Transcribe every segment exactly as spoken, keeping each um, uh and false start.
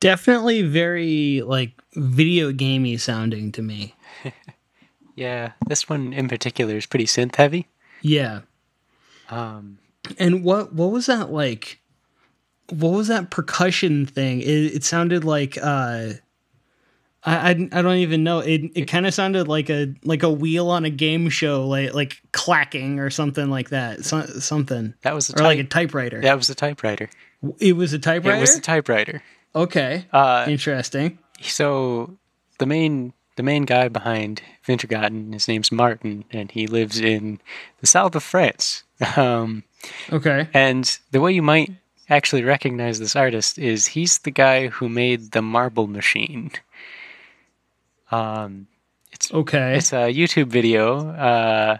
Definitely very, like, video gamey sounding to me. Yeah, this one in particular is pretty synth heavy. Yeah. Um, and what what was that, like, what was that percussion thing? It, it sounded like uh, I, I I don't even know. It it kind of sounded like a like a wheel on a game show, like like clacking or something like that. So, something that was a or type, like a typewriter. That was a typewriter. It was a typewriter. It was a typewriter. Okay. Uh, Interesting. So the main the main guy behind Wintergatan, his name's Martin, and he lives in the south of France. Um, okay. And the way you might actually recognize this artist is he's the guy who made the Marble Machine. Um, it's okay. It's a YouTube video. Uh,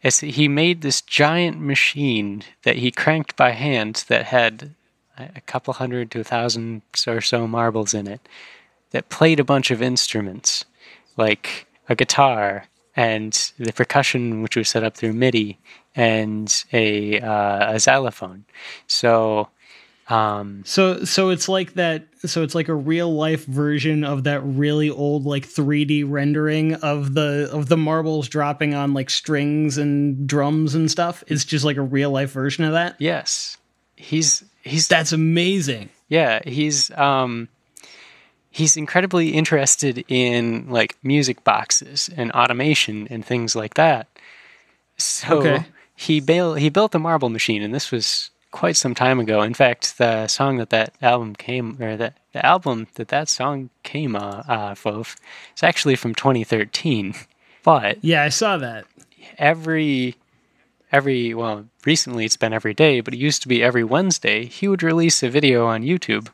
it's, he made this giant machine that he cranked by hand that had a couple hundred to a thousand or so marbles in it that played a bunch of instruments, like a guitar and the percussion, which was set up through MIDI, and a uh, a xylophone. So, um, so so it's like that. So it's like a real life version of that really old, like, three D rendering of the of the marbles dropping on, like, strings and drums and stuff. It's just like a real life version of that. Yes, he's he's that's amazing. Yeah, he's um. He's incredibly interested in, like, music boxes and automation and things like that. So okay. he bail- he built the Marble Machine, and this was quite some time ago. In fact, the song that that album came, or that the album that that song came uh, off of, is actually from twenty thirteen. But yeah, I saw that. Every every well, recently it's been every day, but it used to be every Wednesday. He would release a video on YouTube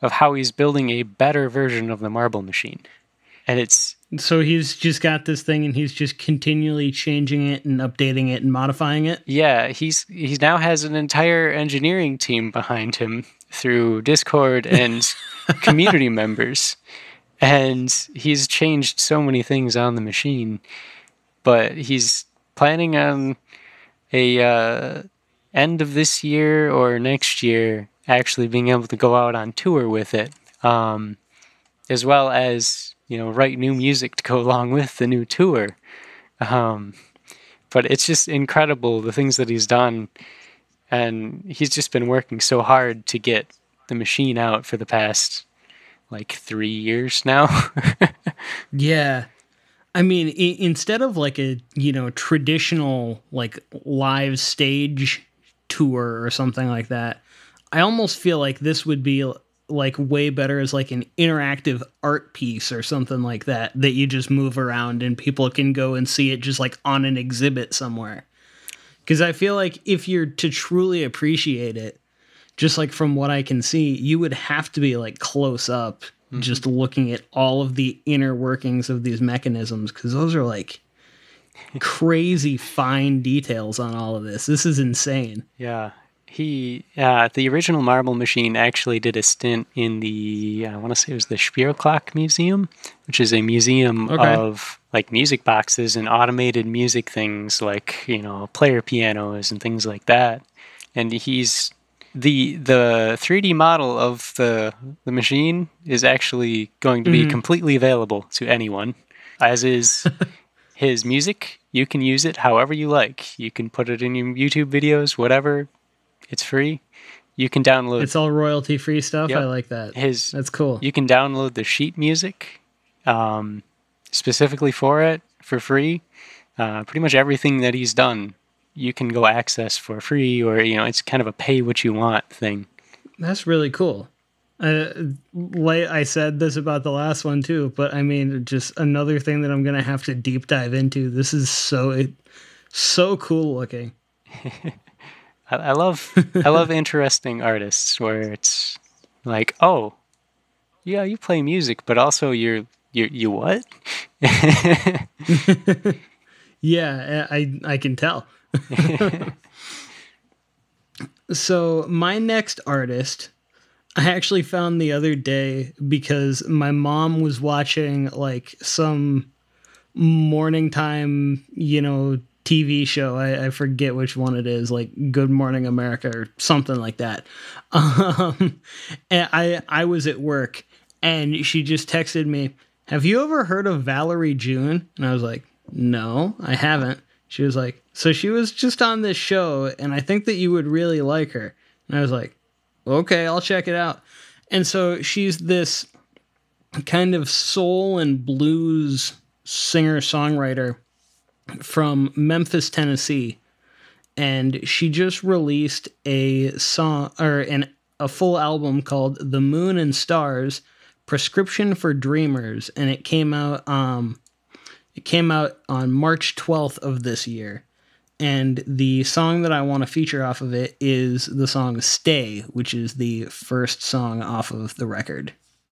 of how he's building a better version of the Marble Machine. And it's... So he's just got this thing, and he's just continually changing it and updating it and modifying it? Yeah, he's he now has an entire engineering team behind him through Discord and community members. And he's changed so many things on the machine. But he's planning on a uh, end of this year or next year actually being able to go out on tour with it, um, as well as, you know, write new music to go along with the new tour. Um, but it's just incredible, the things that he's done. And he's just been working so hard to get the machine out for the past, like, three years now. Yeah. I mean, I- instead of, like, a, you know, traditional, like, live stage tour or something like that, I almost feel like this would be, like, way better as, like, an interactive art piece or something like that, that you just move around and people can go and see it just, like, on an exhibit somewhere. Because I feel like if you're to truly appreciate it, just, like, from what I can see, you would have to be, like, close up, mm-hmm. just looking at all of the inner workings of these mechanisms, because those are, like, crazy fine details on all of this. This is insane. Yeah. He, uh, the original Marble Machine actually did a stint in the, I want to say it was the Spielklok Museum, which is a museum okay. of, like, music boxes and automated music things, like, you know, player pianos and things like that. And he's, the the three D model of the, the machine is actually going to mm-hmm. be completely available to anyone, as is his music. You can use it however you like. You can put it in your YouTube videos, whatever. It's free. You can download... It's all royalty-free stuff? Yep. I like that. His, That's cool. You can download the sheet music um, specifically for it, for free. Uh, pretty much everything that he's done, you can go access for free, or, you know, it's kind of a pay-what-you-want thing. That's really cool. Uh, like I said this about the last one, too, but, I mean, just another thing that I'm going to have to deep dive into. This is so, so cool looking. I love I love interesting artists where it's like, oh, yeah, you play music, but also you're you you what? Yeah, I I can tell. So my next artist, I actually found the other day because my mom was watching, like, some morning time, you know, T V show. I, I forget which one it is, like Good Morning America or something like that. Um, I, I was at work and she just texted me, "Have you ever heard of Valerie June?" And I was like, "No, I haven't." She was like, "So she was just on this show and I think that you would really like her." And I was like, "Okay, I'll check it out." And so she's this kind of soul and blues singer-songwriter from Memphis, Tennessee. And she just released a song or an a full album called The Moon and Stars Prescription for Dreamers, and it came out um it came out on March twelfth of this year. And the song that I want to feature off of it is the song Stay, which is the first song off of the record.